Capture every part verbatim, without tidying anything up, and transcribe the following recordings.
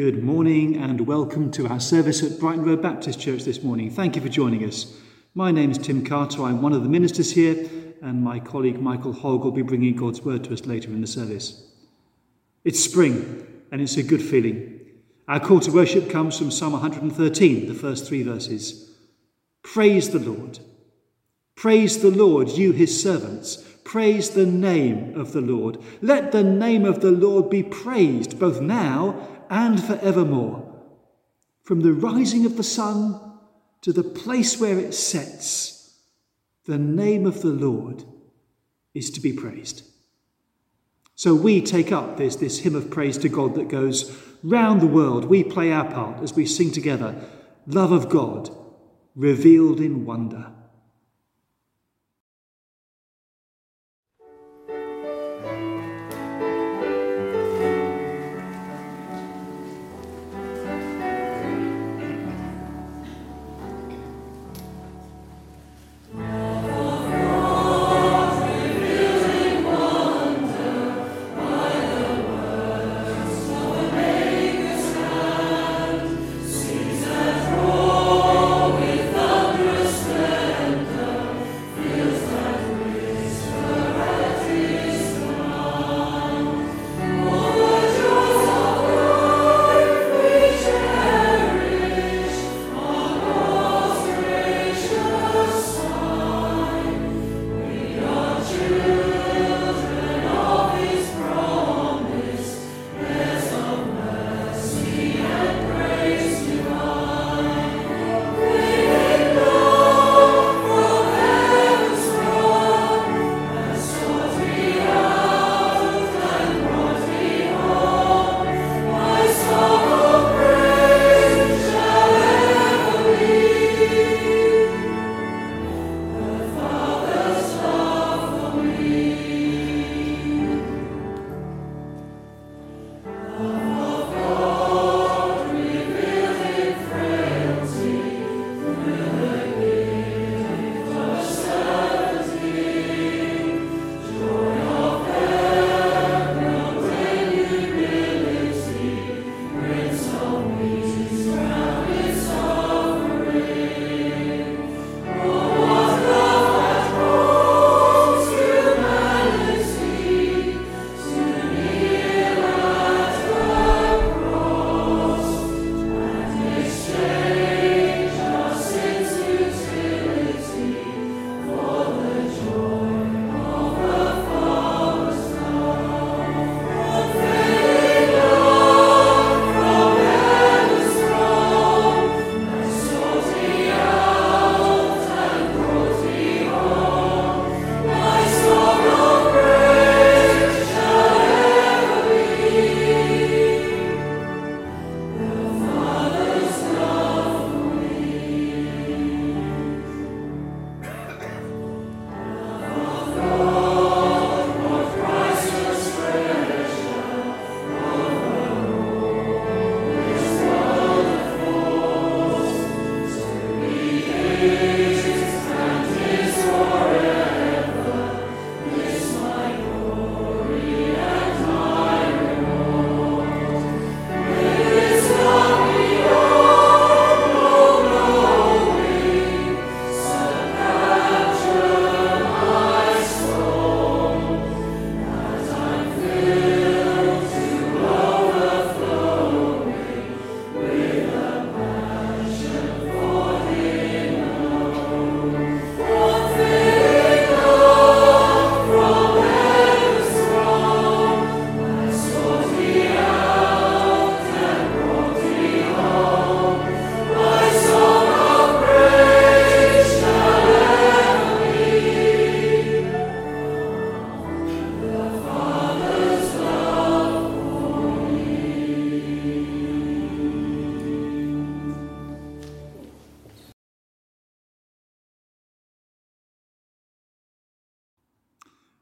Good morning and welcome to our service at Brighton Road Baptist Church this morning. Thank you for joining us. My name is Tim Carter, I'm one of the ministers here, and my colleague Michael Hogg will be bringing God's word to us later in the service. It's spring and it's a good feeling. Our call to worship comes from Psalm one thirteen, the first three verses. Praise the Lord. Praise the Lord, you his servants. Praise the name of the Lord. Let the name of the Lord be praised both now and forevermore. From the rising of the sun to the place where it sets, the name of the Lord is to be praised. So we take up this, this hymn of praise to God that goes round the world. We play our part as we sing together, Love of God revealed in wonder.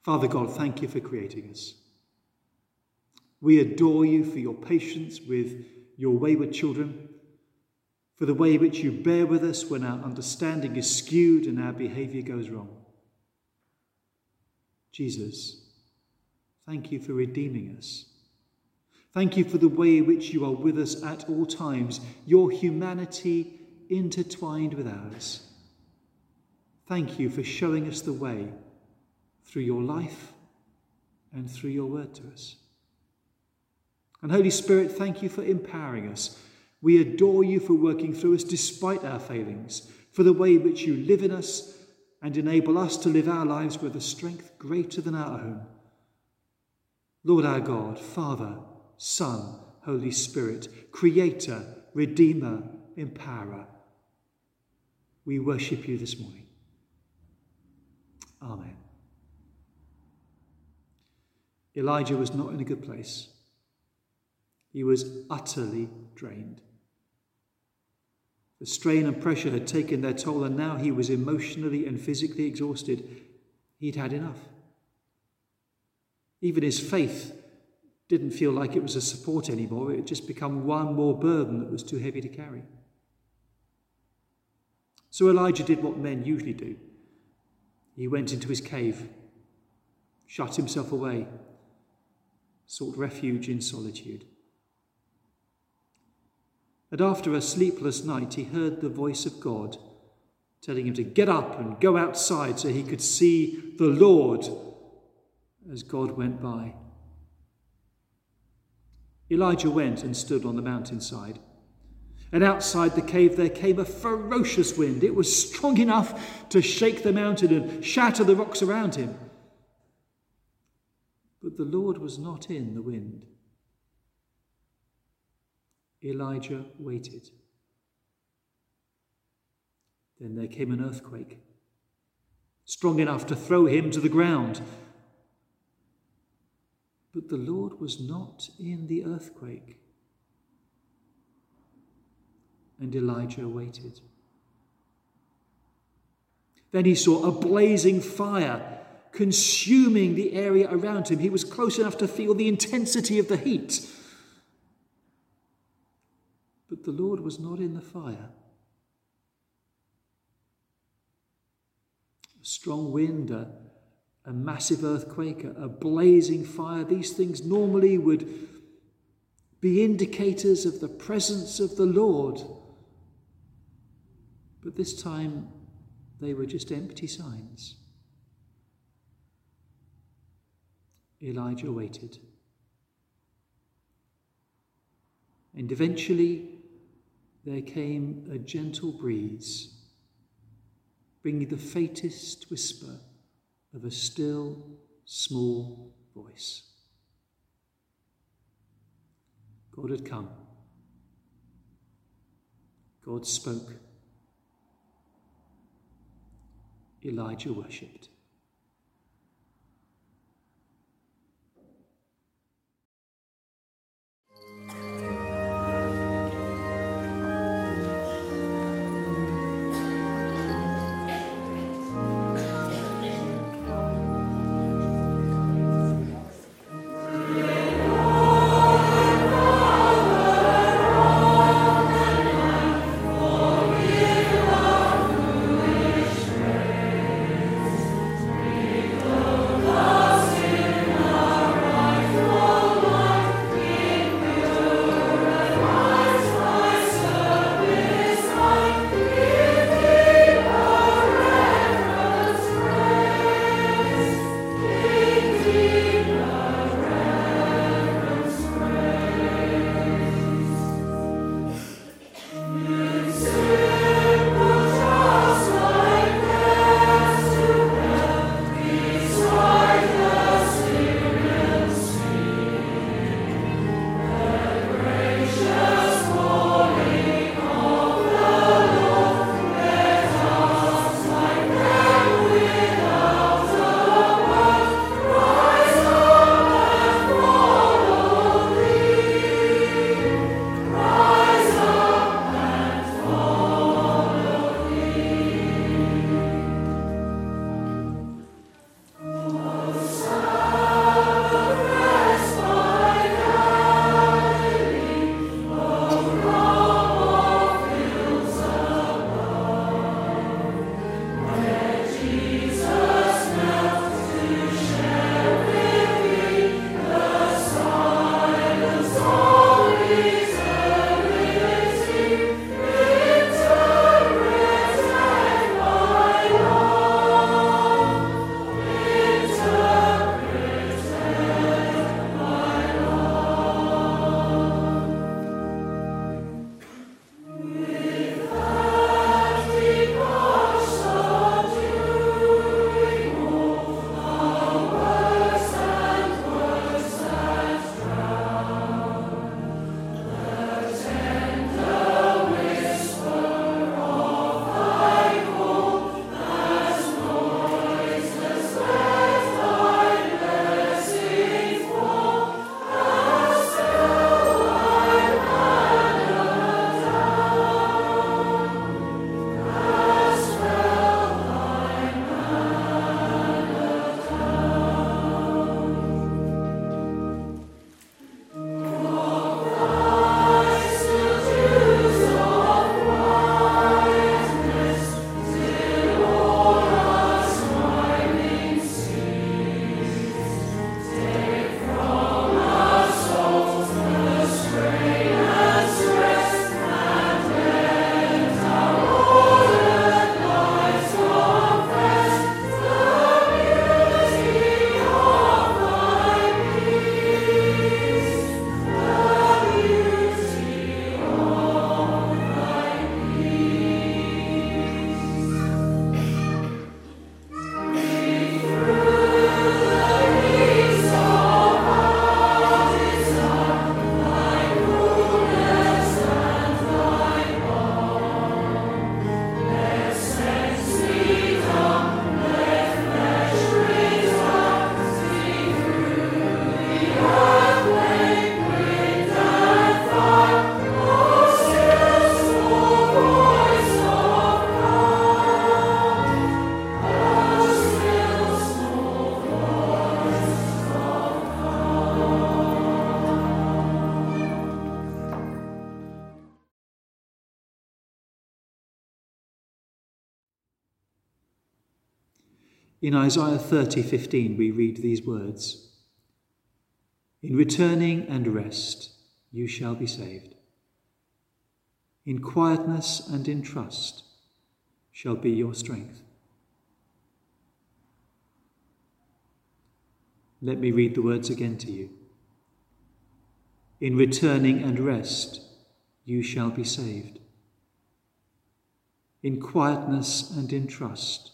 Father God, thank you for creating us. We adore you for your patience with your wayward children, for the way in which you bear with us when our understanding is skewed and our behaviour goes wrong. Jesus, thank you for redeeming us. Thank you for the way in which you are with us at all times, your humanity intertwined with ours. Thank you for showing us the way through your life and through your word to us. And Holy Spirit, thank you for empowering us. We adore you for working through us despite our failings, for the way in which you live in us and enable us to live our lives with a strength greater than our own. Lord our God, Father, Son, Holy Spirit, Creator, Redeemer, Empowerer, we worship you this morning. Amen. Elijah was not in a good place. He was utterly drained. The strain and pressure had taken their toll, and now he was emotionally and physically exhausted. He'd had enough. Even his faith didn't feel like it was a support anymore. It had just become one more burden that was too heavy to carry. So Elijah did what men usually do. He went into his cave, shut himself away, sought refuge in solitude. And after a sleepless night, he heard the voice of God telling him to get up and go outside so he could see the Lord as God went by. Elijah went and stood on the mountainside. And outside the cave there came a ferocious wind. It was strong enough to shake the mountain and shatter the rocks around him. But the Lord was not in the wind. Elijah waited. Then there came an earthquake, strong enough to throw him to the ground. But the Lord was not in the earthquake. And Elijah waited. Then he saw a blazing fire consuming the area around him. He was close enough to feel the intensity of the heat. But the Lord was not in the fire. A strong wind, a, a massive earthquake, a, a blazing fire, these things normally would be indicators of the presence of the Lord. But this time they were just empty signs. Elijah waited. And eventually there came a gentle breeze, bringing the faintest whisper of a still, small voice. God had come. God spoke. Elijah worshipped. In Isaiah thirty fifteen, we read these words, "In returning and rest you shall be saved. In quietness and in trust shall be your strength." Let me read the words again to you. "In returning and rest you shall be saved. In quietness and in trust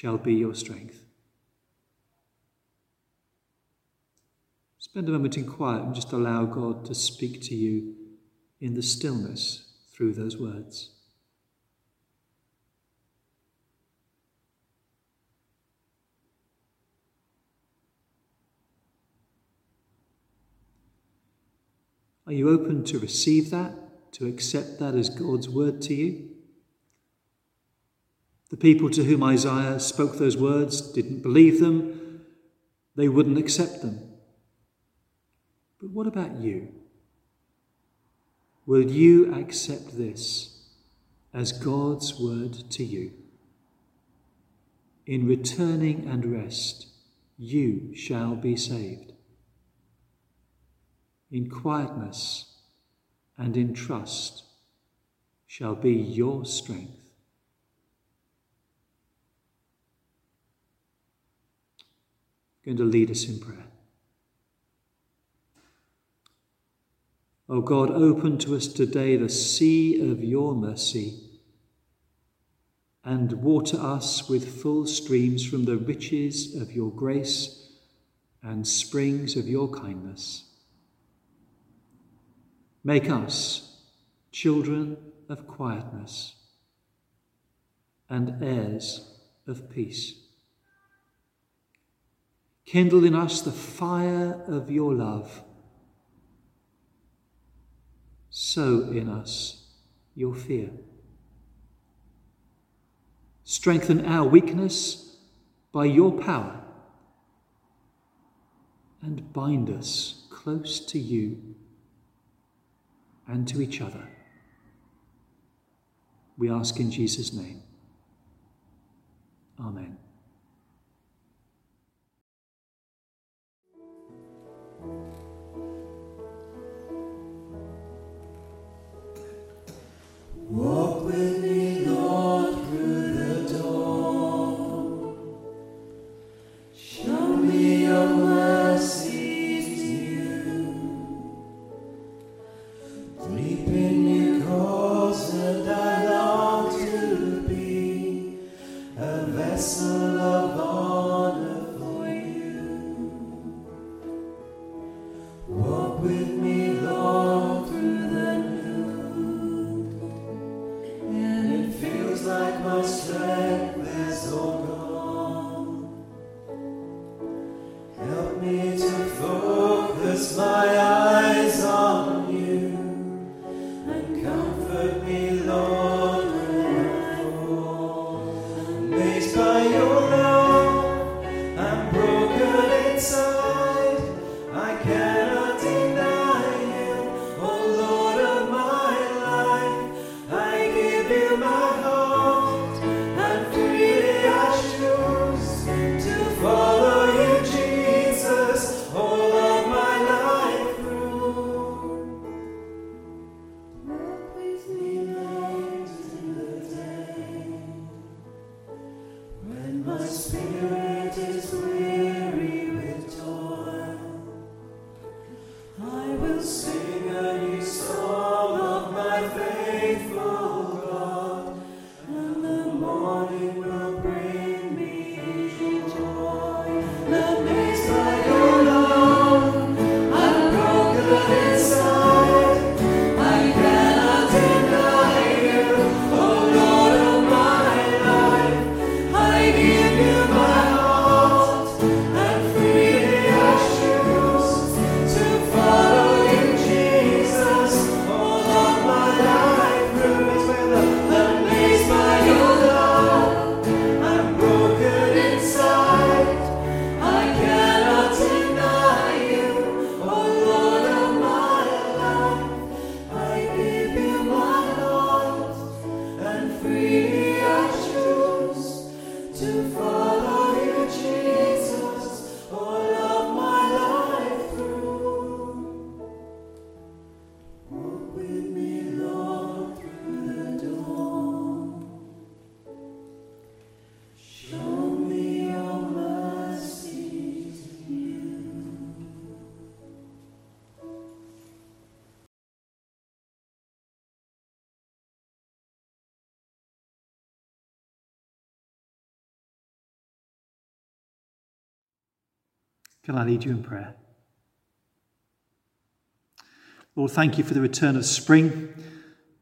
shall be your strength." Spend a moment in quiet and just allow God to speak to you in the stillness through those words. Are you open to receive that, to accept that as God's word to you? The people to whom Isaiah spoke those words didn't believe them. They wouldn't accept them. But what about you? Will you accept this as God's word to you? In returning and rest, you shall be saved. In quietness and in trust shall be your strength. I'm going to lead us in prayer. O God, open to us today the sea of your mercy and water us with full streams from the riches of your grace and springs of your kindness. Make us children of quietness and heirs of peace. Kindle in us the fire of your love. Sow in us your fear. Strengthen our weakness by your power and bind us close to you and to each other. We ask in Jesus' name. Amen. Walk with me, Lord, through the dawn. Show me your mercies new. Deep in your cause, and I long to be a vessel of honor for you. Walk with me, Lord, through the like my strength is all gone. Help me to focus my eyes on you and comfort me, Lord, when I fall. Amazed by your love, I'm broken inside. I cannot deny you, oh Lord of my life. I give you my give you my heart. Can I lead you in prayer? Lord, thank you for the return of spring.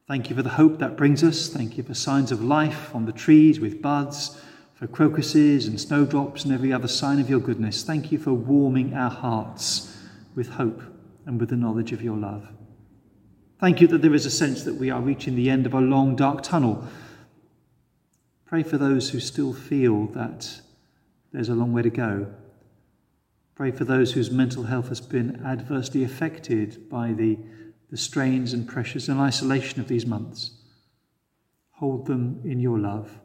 Thank you for the hope that brings us. Thank you for signs of life on the trees with buds, for crocuses and snowdrops and every other sign of your goodness. Thank you for warming our hearts with hope and with the knowledge of your love. Thank you that there is a sense that we are reaching the end of a long, dark tunnel. Pray for those who still feel that there's a long way to go. Pray for those whose mental health has been adversely affected by the, the strains and pressures and isolation of these months. Hold them in your love.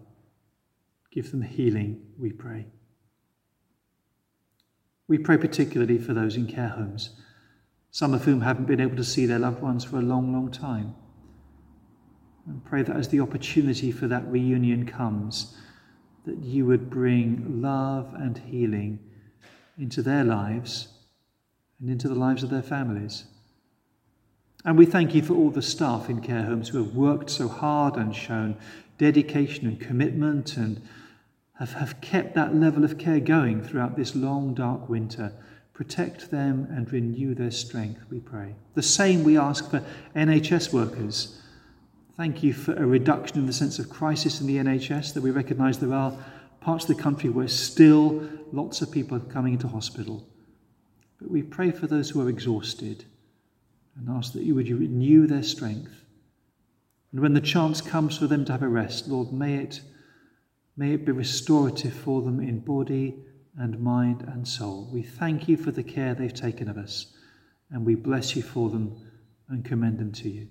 Give them healing, we pray. We pray particularly for those in care homes, some of whom haven't been able to see their loved ones for a long, long time. And pray that as the opportunity for that reunion comes, that you would bring love and healing into their lives and into the lives of their families. And we thank you for all the staff in care homes who have worked so hard and shown dedication and commitment and have, have kept that level of care going throughout this long, dark winter. Protect them and renew their strength, we pray. The same we ask for N H S workers. Thank you for a reduction in the sense of crisis in the N H S, that we recognise there are parts of the country where still lots of people are coming into hospital. But we pray for those who are exhausted and ask that you would renew their strength. And when the chance comes for them to have a rest, Lord, may it, may it be restorative for them in body and mind and soul. We thank you for the care they've taken of us, and we bless you for them and commend them to you.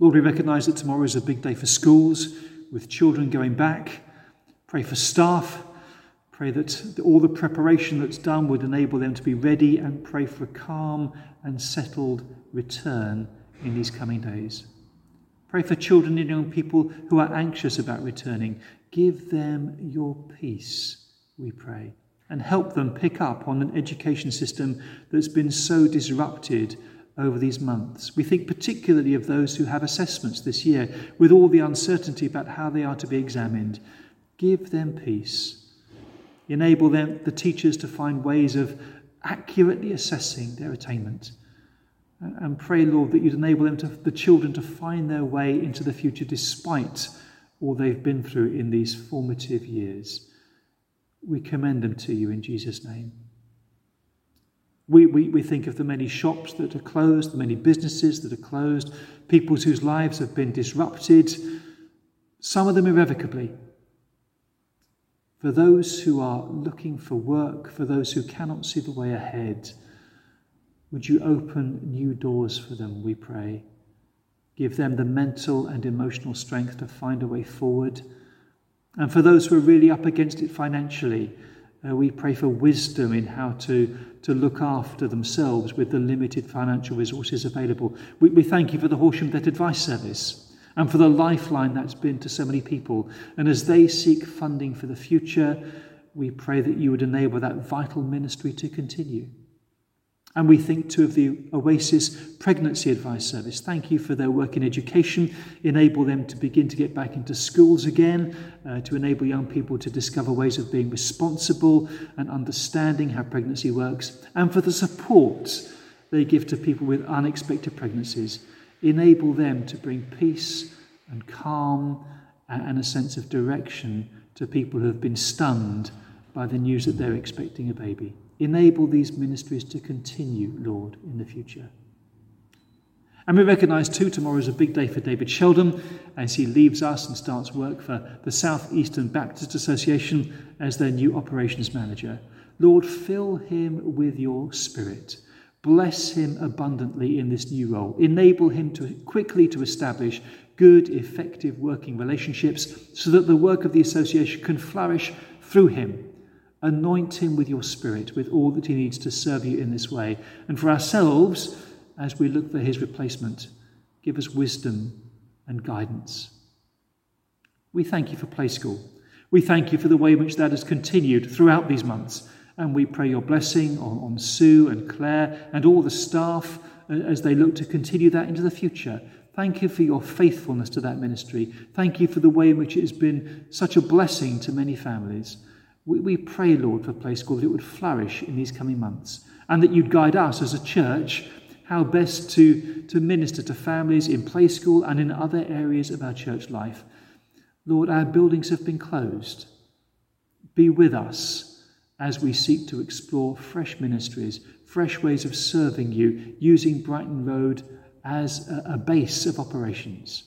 Lord, we recognise that tomorrow is a big day for schools, with children going back. Pray for staff. Pray that all the preparation that's done would enable them to be ready, and pray for a calm and settled return in these coming days. Pray for children and young people who are anxious about returning. Give them your peace, we pray, and help them pick up on an education system that's been so disrupted over these months. We think particularly of those who have assessments this year, with all the uncertainty about how they are to be examined. Give them peace. Enable them, the teachers, to find ways of accurately assessing their attainment. And pray, Lord, that you'd enable them to, the children to find their way into the future despite all they've been through in these formative years. We commend them to you in Jesus' name. We, we, we think of the many shops that are closed, the many businesses that are closed, people whose lives have been disrupted, some of them irrevocably. For those who are looking for work, for those who cannot see the way ahead, would you open new doors for them, we pray. Give them the mental and emotional strength to find a way forward. And for those who are really up against it financially, Uh, we pray for wisdom in how to, to look after themselves with the limited financial resources available. We, we thank you for the Horsham Debt Advice Service and for the lifeline that's been to so many people. And as they seek funding for the future, we pray that you would enable that vital ministry to continue. And we think too of the Oasis Pregnancy Advice Service. Thank you for their work in education. Enable them to begin to get back into schools again, uh, to enable young people to discover ways of being responsible and understanding how pregnancy works. And for the support they give to people with unexpected pregnancies. Enable them to bring peace and calm and a sense of direction to people who have been stunned by the news that they're expecting a baby. Enable these ministries to continue, Lord, in the future. And we recognise too, tomorrow is a big day for David Sheldon as he leaves us and starts work for the Southeastern Baptist Association as their new operations manager. Lord, fill him with your spirit. Bless him abundantly in this new role. Enable him to quickly to establish good, effective working relationships so that the work of the association can flourish through him. Anoint him with your spirit, with all that he needs to serve you in this way. And for ourselves, as we look for his replacement, give us wisdom and guidance. We thank you for Play School. We thank you for the way in which that has continued throughout these months. And we pray your blessing on, on Sue and Claire and all the staff as they look to continue that into the future. Thank you for your faithfulness to that ministry. Thank you for the way in which it has been such a blessing to many families. We, we pray, Lord, for Play School, that it would flourish in these coming months, and that you'd guide us as a church how best to, to minister to families in Play School and in other areas of our church life. Lord, our buildings have been closed. Be with us as we seek to explore fresh ministries, fresh ways of serving you, using Brighton Road as a, a base of operations.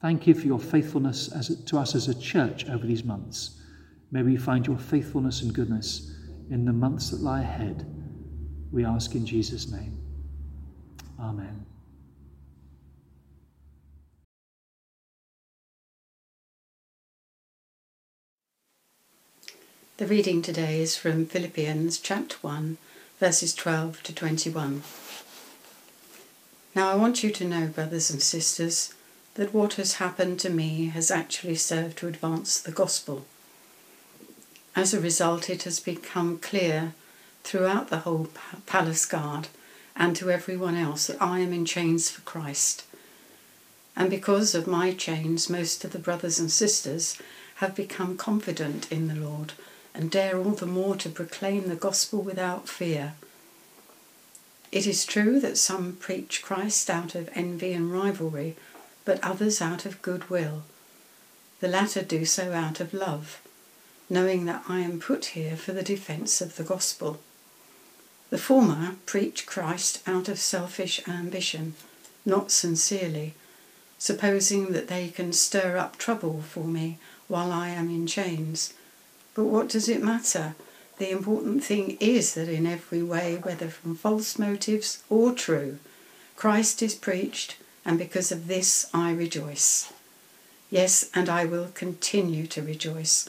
Thank you for your faithfulness as a, to us as a church over these months. May we find your faithfulness and goodness in the months that lie ahead. We ask in Jesus' name. Amen. The reading today is from Philippians chapter one, verses twelve to twenty-one. Now I want you to know, brothers and sisters, that what has happened to me has actually served to advance the gospel. As a result, it has become clear throughout the whole palace guard and to everyone else that I am in chains for Christ. And because of my chains, most of the brothers and sisters have become confident in the Lord and dare all the more to proclaim the gospel without fear. It is true that some preach Christ out of envy and rivalry, but others out of goodwill. The latter do so out of love, knowing that I am put here for the defence of the gospel. The former preach Christ out of selfish ambition, not sincerely, supposing that they can stir up trouble for me while I am in chains. But what does it matter? The important thing is that in every way, whether from false motives or true, Christ is preached, and because of this I rejoice. Yes, and I will continue to rejoice,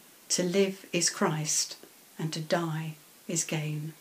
to live is Christ, and to die is gain.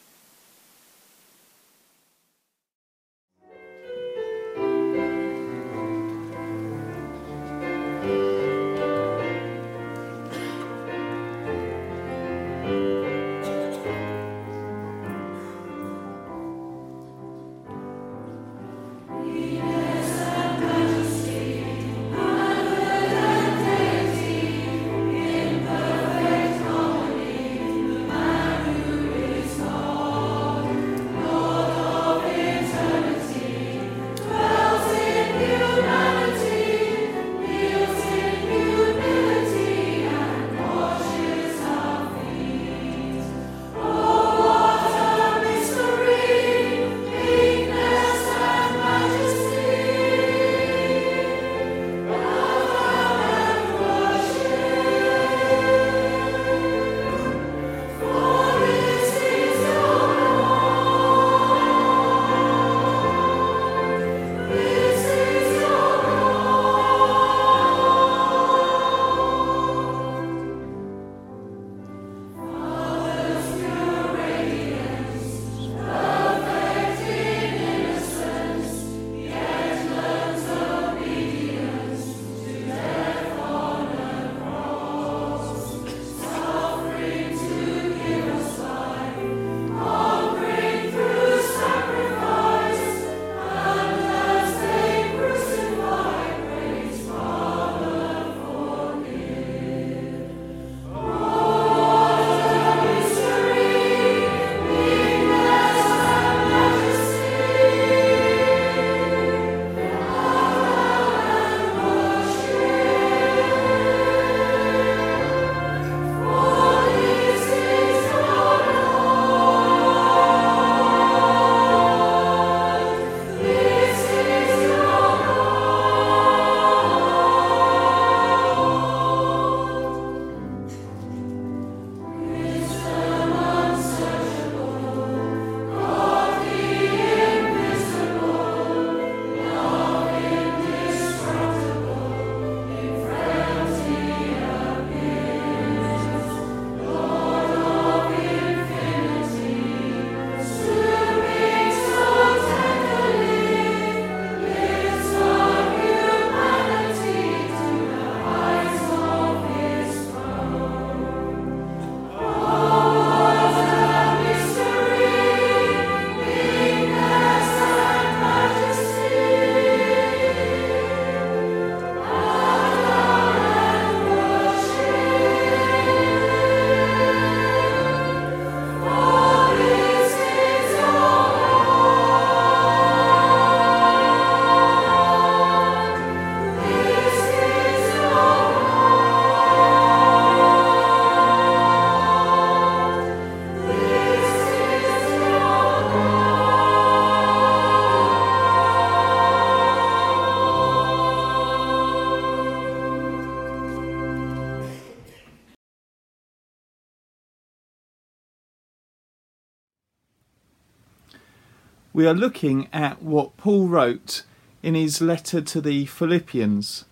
we are looking at what Paul wrote in his letter to the Philippians,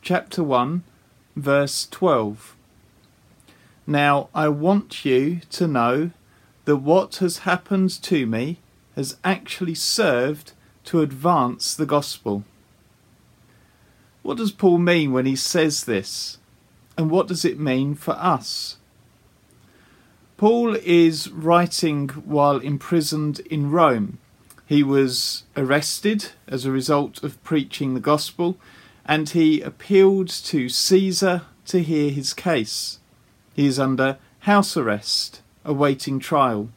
chapter one, verse twelve. Now I want you to know that what has happened to me has actually served to advance the gospel. What does Paul mean when he says this? And what does it mean for us? Paul is writing while imprisoned in Rome. He was arrested as a result of preaching the gospel, and he appealed to Caesar to hear his case. He is under house arrest, awaiting trial.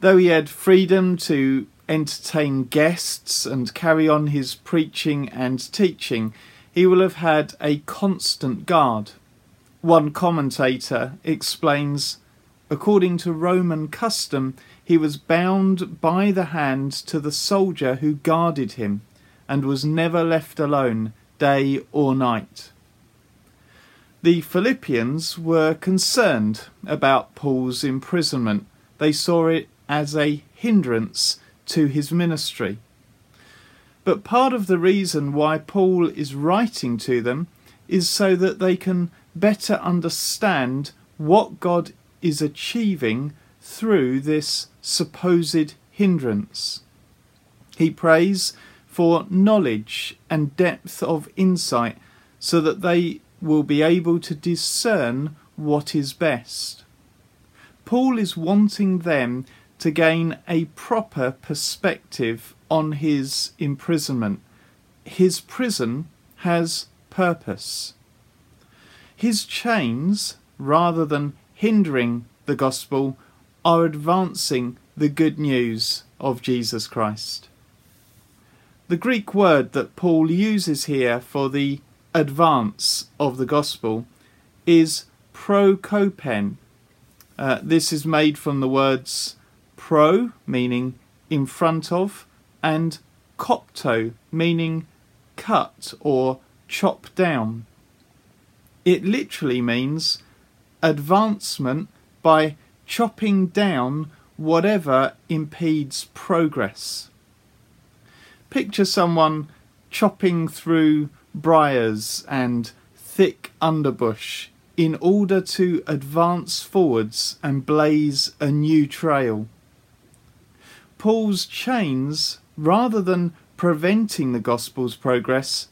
Though he had freedom to entertain guests and carry on his preaching and teaching, he will have had a constant guard. One commentator explains, according to Roman custom, he was bound by the hand to the soldier who guarded him and was never left alone day or night. The Philippians were concerned about Paul's imprisonment. They saw it as a hindrance to his ministry. But part of the reason why Paul is writing to them is so that they can better understand what God is achieving through this supposed hindrance. He prays for knowledge and depth of insight so that they will be able to discern what is best. Paul is wanting them to gain a proper perspective on his imprisonment. His prison has purpose. His chains, rather than hindering the gospel, are advancing the good news of Jesus Christ. The Greek word that Paul uses here for the advance of the gospel is prokopen. Uh, this is made from the words pro, meaning in front of, and kopto, meaning cut or chop down. It literally means advancement by chopping down whatever impedes progress. Picture someone chopping through briars and thick underbush in order to advance forwards and blaze a new trail. Paul's chains, rather than preventing the gospel's progress,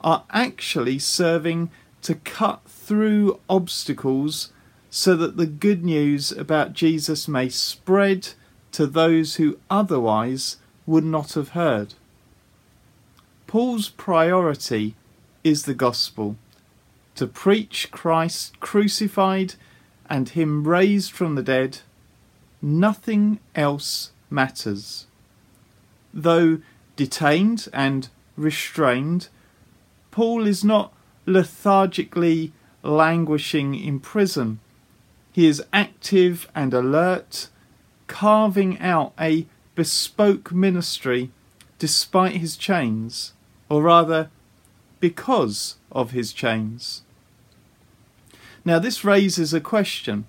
are actually serving to cut through obstacles so that the good news about Jesus may spread to those who otherwise would not have heard. Paul's priority is the gospel, to preach Christ crucified and him raised from the dead. Nothing else matters. Though detained and restrained, Paul is not lethargically languishing in prison. He is active and alert, carving out a bespoke ministry despite his chains, or rather, because of his chains. Now this raises a question.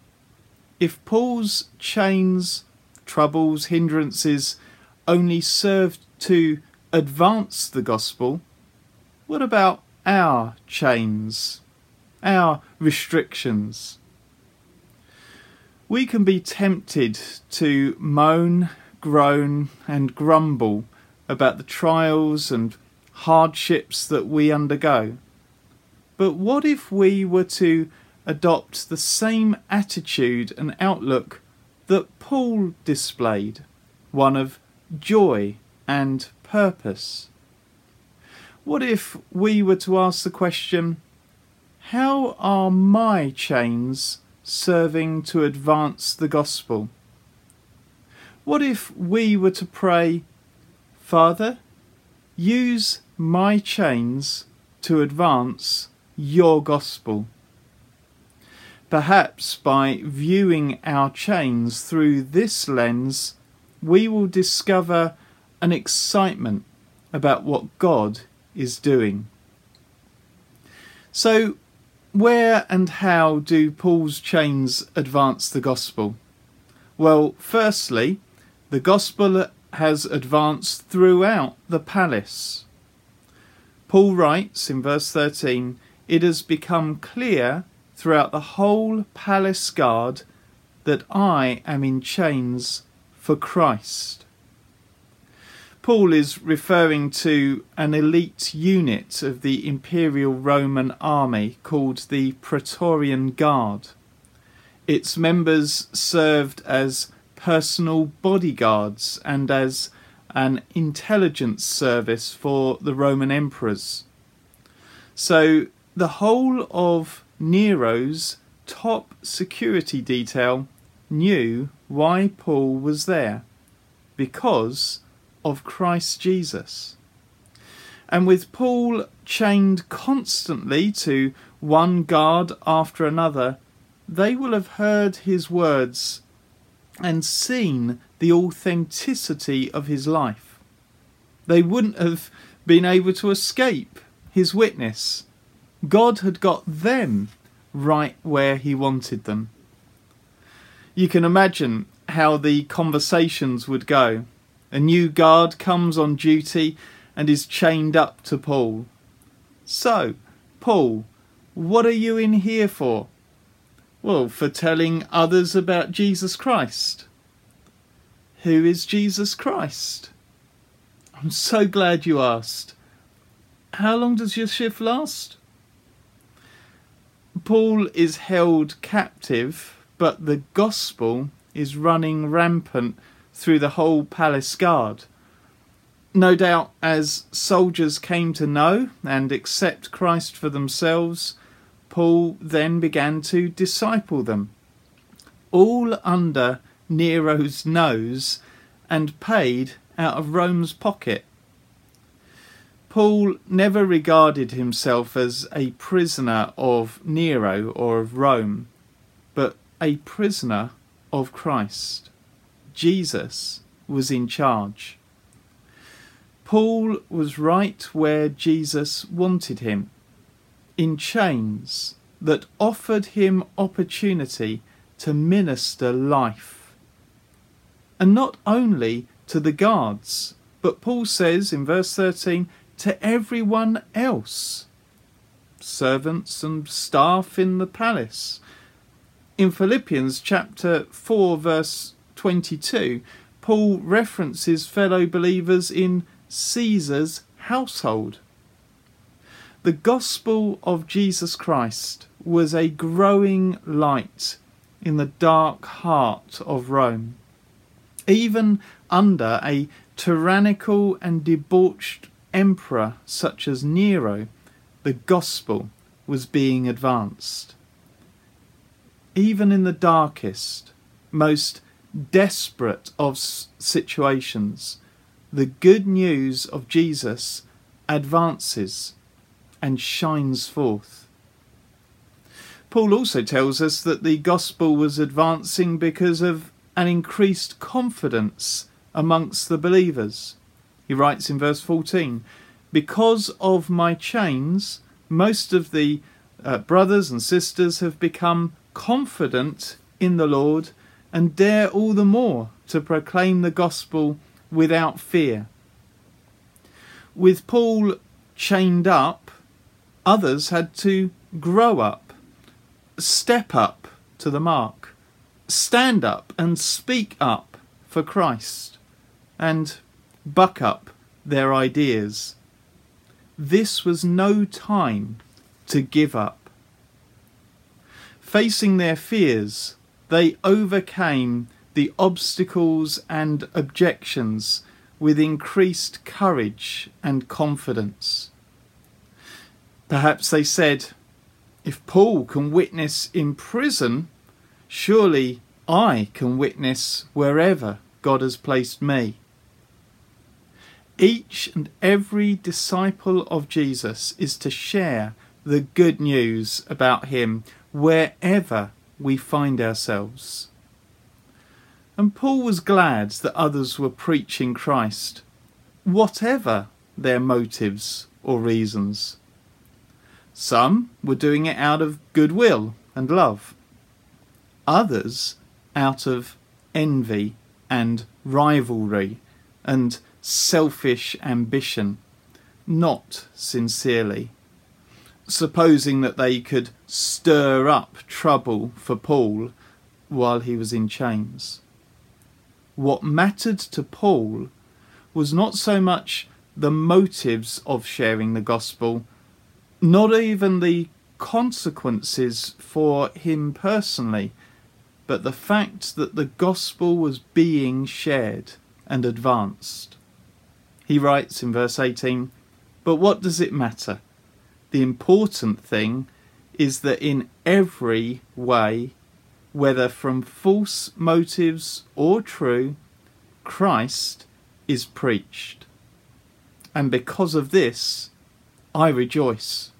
If Paul's chains, troubles, hindrances only served to advance the gospel, what about our chains, our restrictions? We can be tempted to moan, groan and grumble about the trials and hardships that we undergo. But what if we were to adopt the same attitude and outlook that Paul displayed, one of joy and purpose? What if we were to ask the question, how are my chains serving to advance the gospel? What if we were to pray, Father, use my chains to advance your gospel? Perhaps by viewing our chains through this lens, we will discover an excitement about what God is doing. So, where and how do Paul's chains advance the gospel? Well, firstly, The gospel has advanced throughout the palace. Paul writes in verse thirteen, "It has become clear throughout the whole palace guard that I am in chains for Christ." Paul is referring to an elite unit of the Imperial Roman army called the Praetorian Guard. Its members served as personal bodyguards and as an intelligence service for the Roman emperors. So the whole of Nero's top security detail knew why Paul was there, because of Christ Jesus. And with Paul chained constantly to one guard after another, they will have heard his words and seen the authenticity of his life. They wouldn't have been able to escape his witness. God had got them right where he wanted them. You can imagine how the conversations would go. A new guard comes on duty and is chained up to Paul. "So, Paul, what are you in here for?" "Well, for telling others about Jesus Christ." "Who is Jesus Christ?" "I'm so glad you asked. How long does your shift last?" Paul is held captive, but the gospel is running rampant through the whole palace guard. No doubt, as soldiers came to know and accept Christ for themselves, Paul then began to disciple them, all under Nero's nose and paid out of Rome's pocket. Paul never regarded himself as a prisoner of Nero or of Rome, but a prisoner of Christ. Jesus was in charge. Paul was right where Jesus wanted him, in chains that offered him opportunity to minister life. And not only to the guards, but Paul says in verse thirteen, to everyone else, servants and staff in the palace. In Philippians chapter four, verse twenty-two, Paul references fellow believers in Caesar's household. The gospel of Jesus Christ was a growing light in the dark heart of Rome. Even under a tyrannical and debauched emperor such as Nero, the gospel was being advanced. Even in the darkest, most desperate of situations, the good news of Jesus advances and shines forth. Paul also tells us that the gospel was advancing because of an increased confidence amongst the believers. He writes in verse fourteen, "Because of my chains, most of the uh, brothers and sisters have become confident in the Lord and dare all the more to proclaim the gospel without fear." With Paul chained up, others had to grow up, step up to the mark, stand up and speak up for Christ, and buck up their ideas. This was no time to give up. Facing their fears, they overcame the obstacles and objections with increased courage and confidence. Perhaps they said, "If Paul can witness in prison, surely I can witness wherever God has placed me." Each and every disciple of Jesus is to share the good news about him wherever we find ourselves. And Paul was glad that others were preaching Christ, whatever their motives or reasons. Some were doing it out of goodwill and love, others out of envy and rivalry and selfish ambition, not sincerely, supposing that they could stir up trouble for Paul while he was in chains. What mattered to Paul was not so much the motives of sharing the gospel, not even the consequences for him personally, but the fact that the gospel was being shared and advanced. He writes in verse eighteen, "But what does it matter? The important thing is that in every way, whether from false motives or true, Christ is preached. And because of this, I rejoice."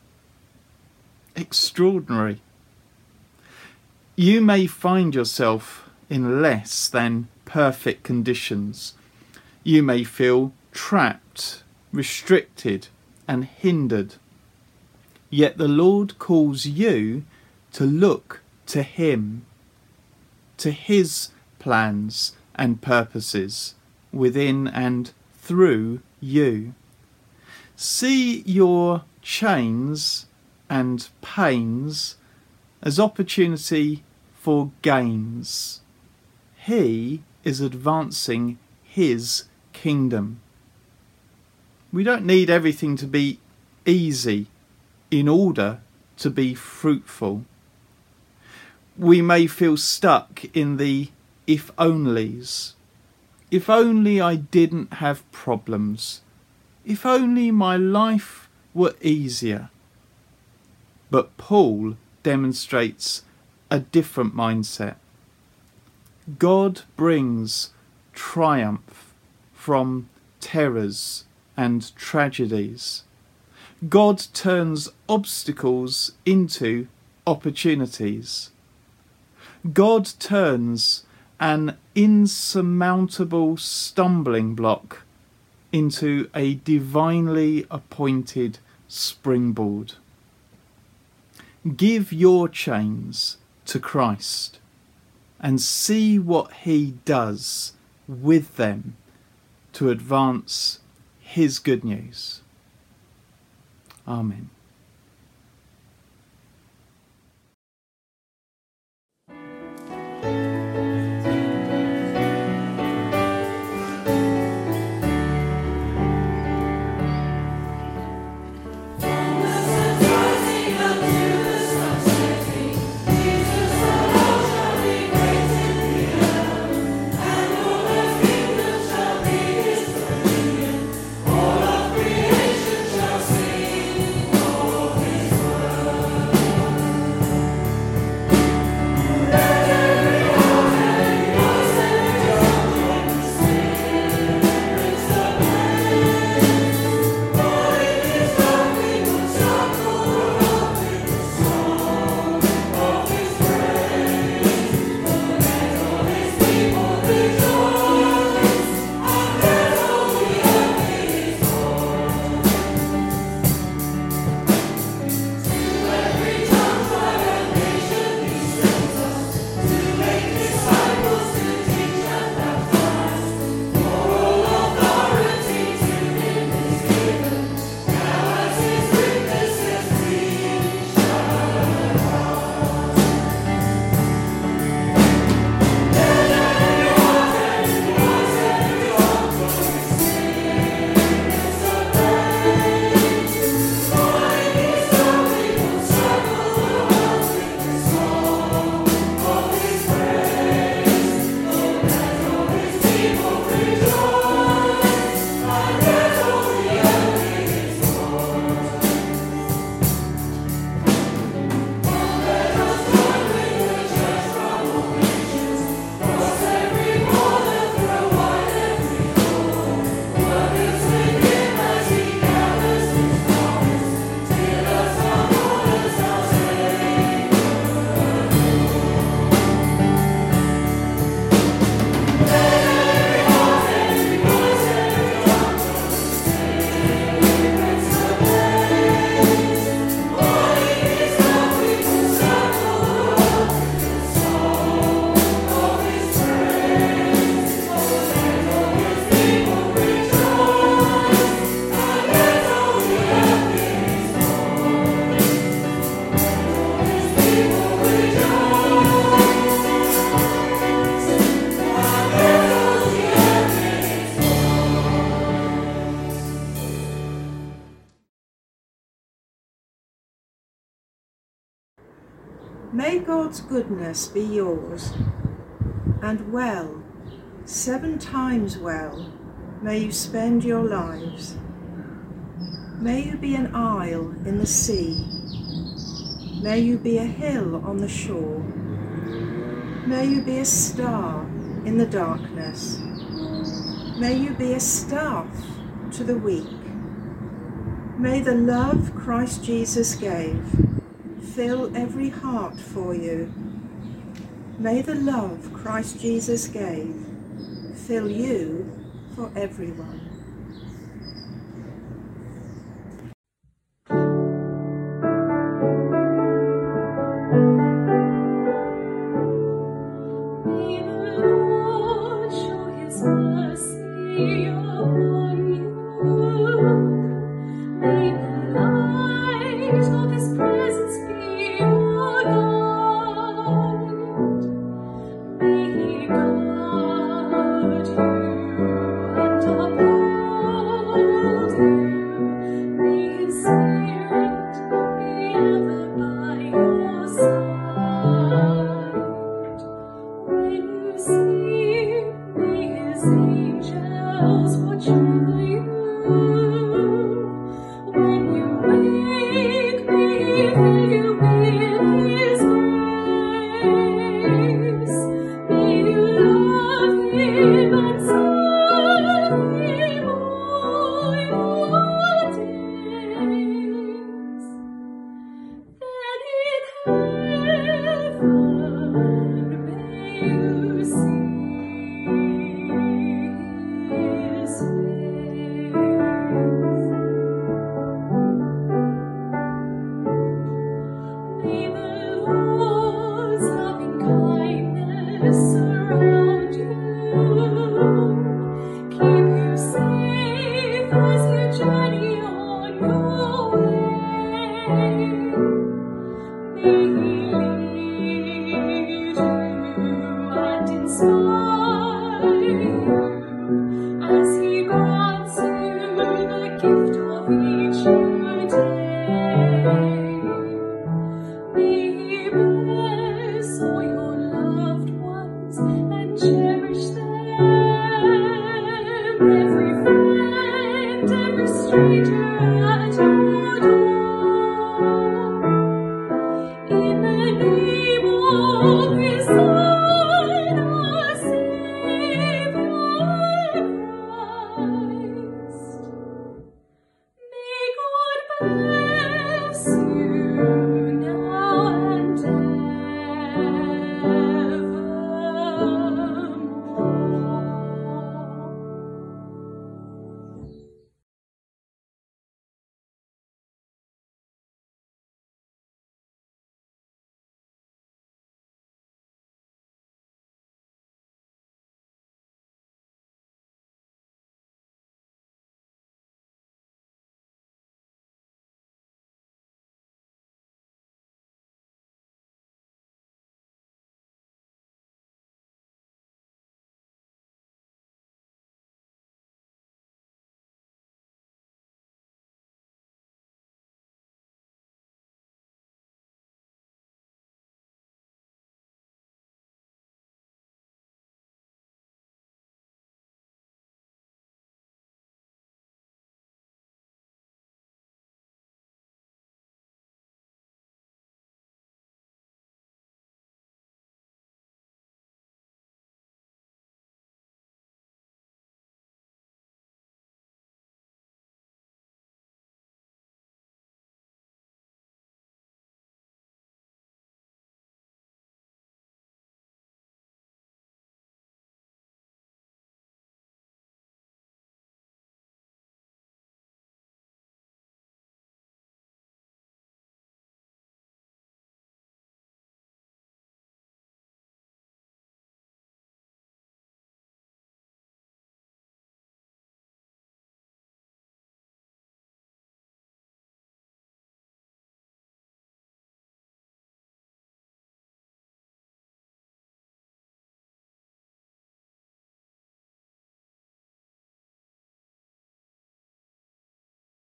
Extraordinary. You may find yourself in less than perfect conditions. You may feel trapped, restricted, and hindered. Yet the Lord calls you to look to Him, to His plans and purposes within and through you. See your chains and pains as opportunity for gains. He is advancing His kingdom. We don't need everything to be easy in order to be fruitful. We may feel stuck in the if-onlys. If only I didn't have problems. If only my life were easier. But Paul demonstrates a different mindset. God brings triumph from terrors and tragedies. God turns obstacles into opportunities. God turns an insurmountable stumbling block into a divinely appointed springboard. Give your chains to Christ and see what He does with them to advance His good news. Amen. Oh, May God's goodness be yours, and well, seven times well, may you spend your lives. May you be an isle in the sea. May you be a hill on the shore. May you be a star in the darkness. May you be a staff to the weak. May the love Christ Jesus gave fill every heart for you. May the love Christ Jesus gave fill you for everyone. Thank you.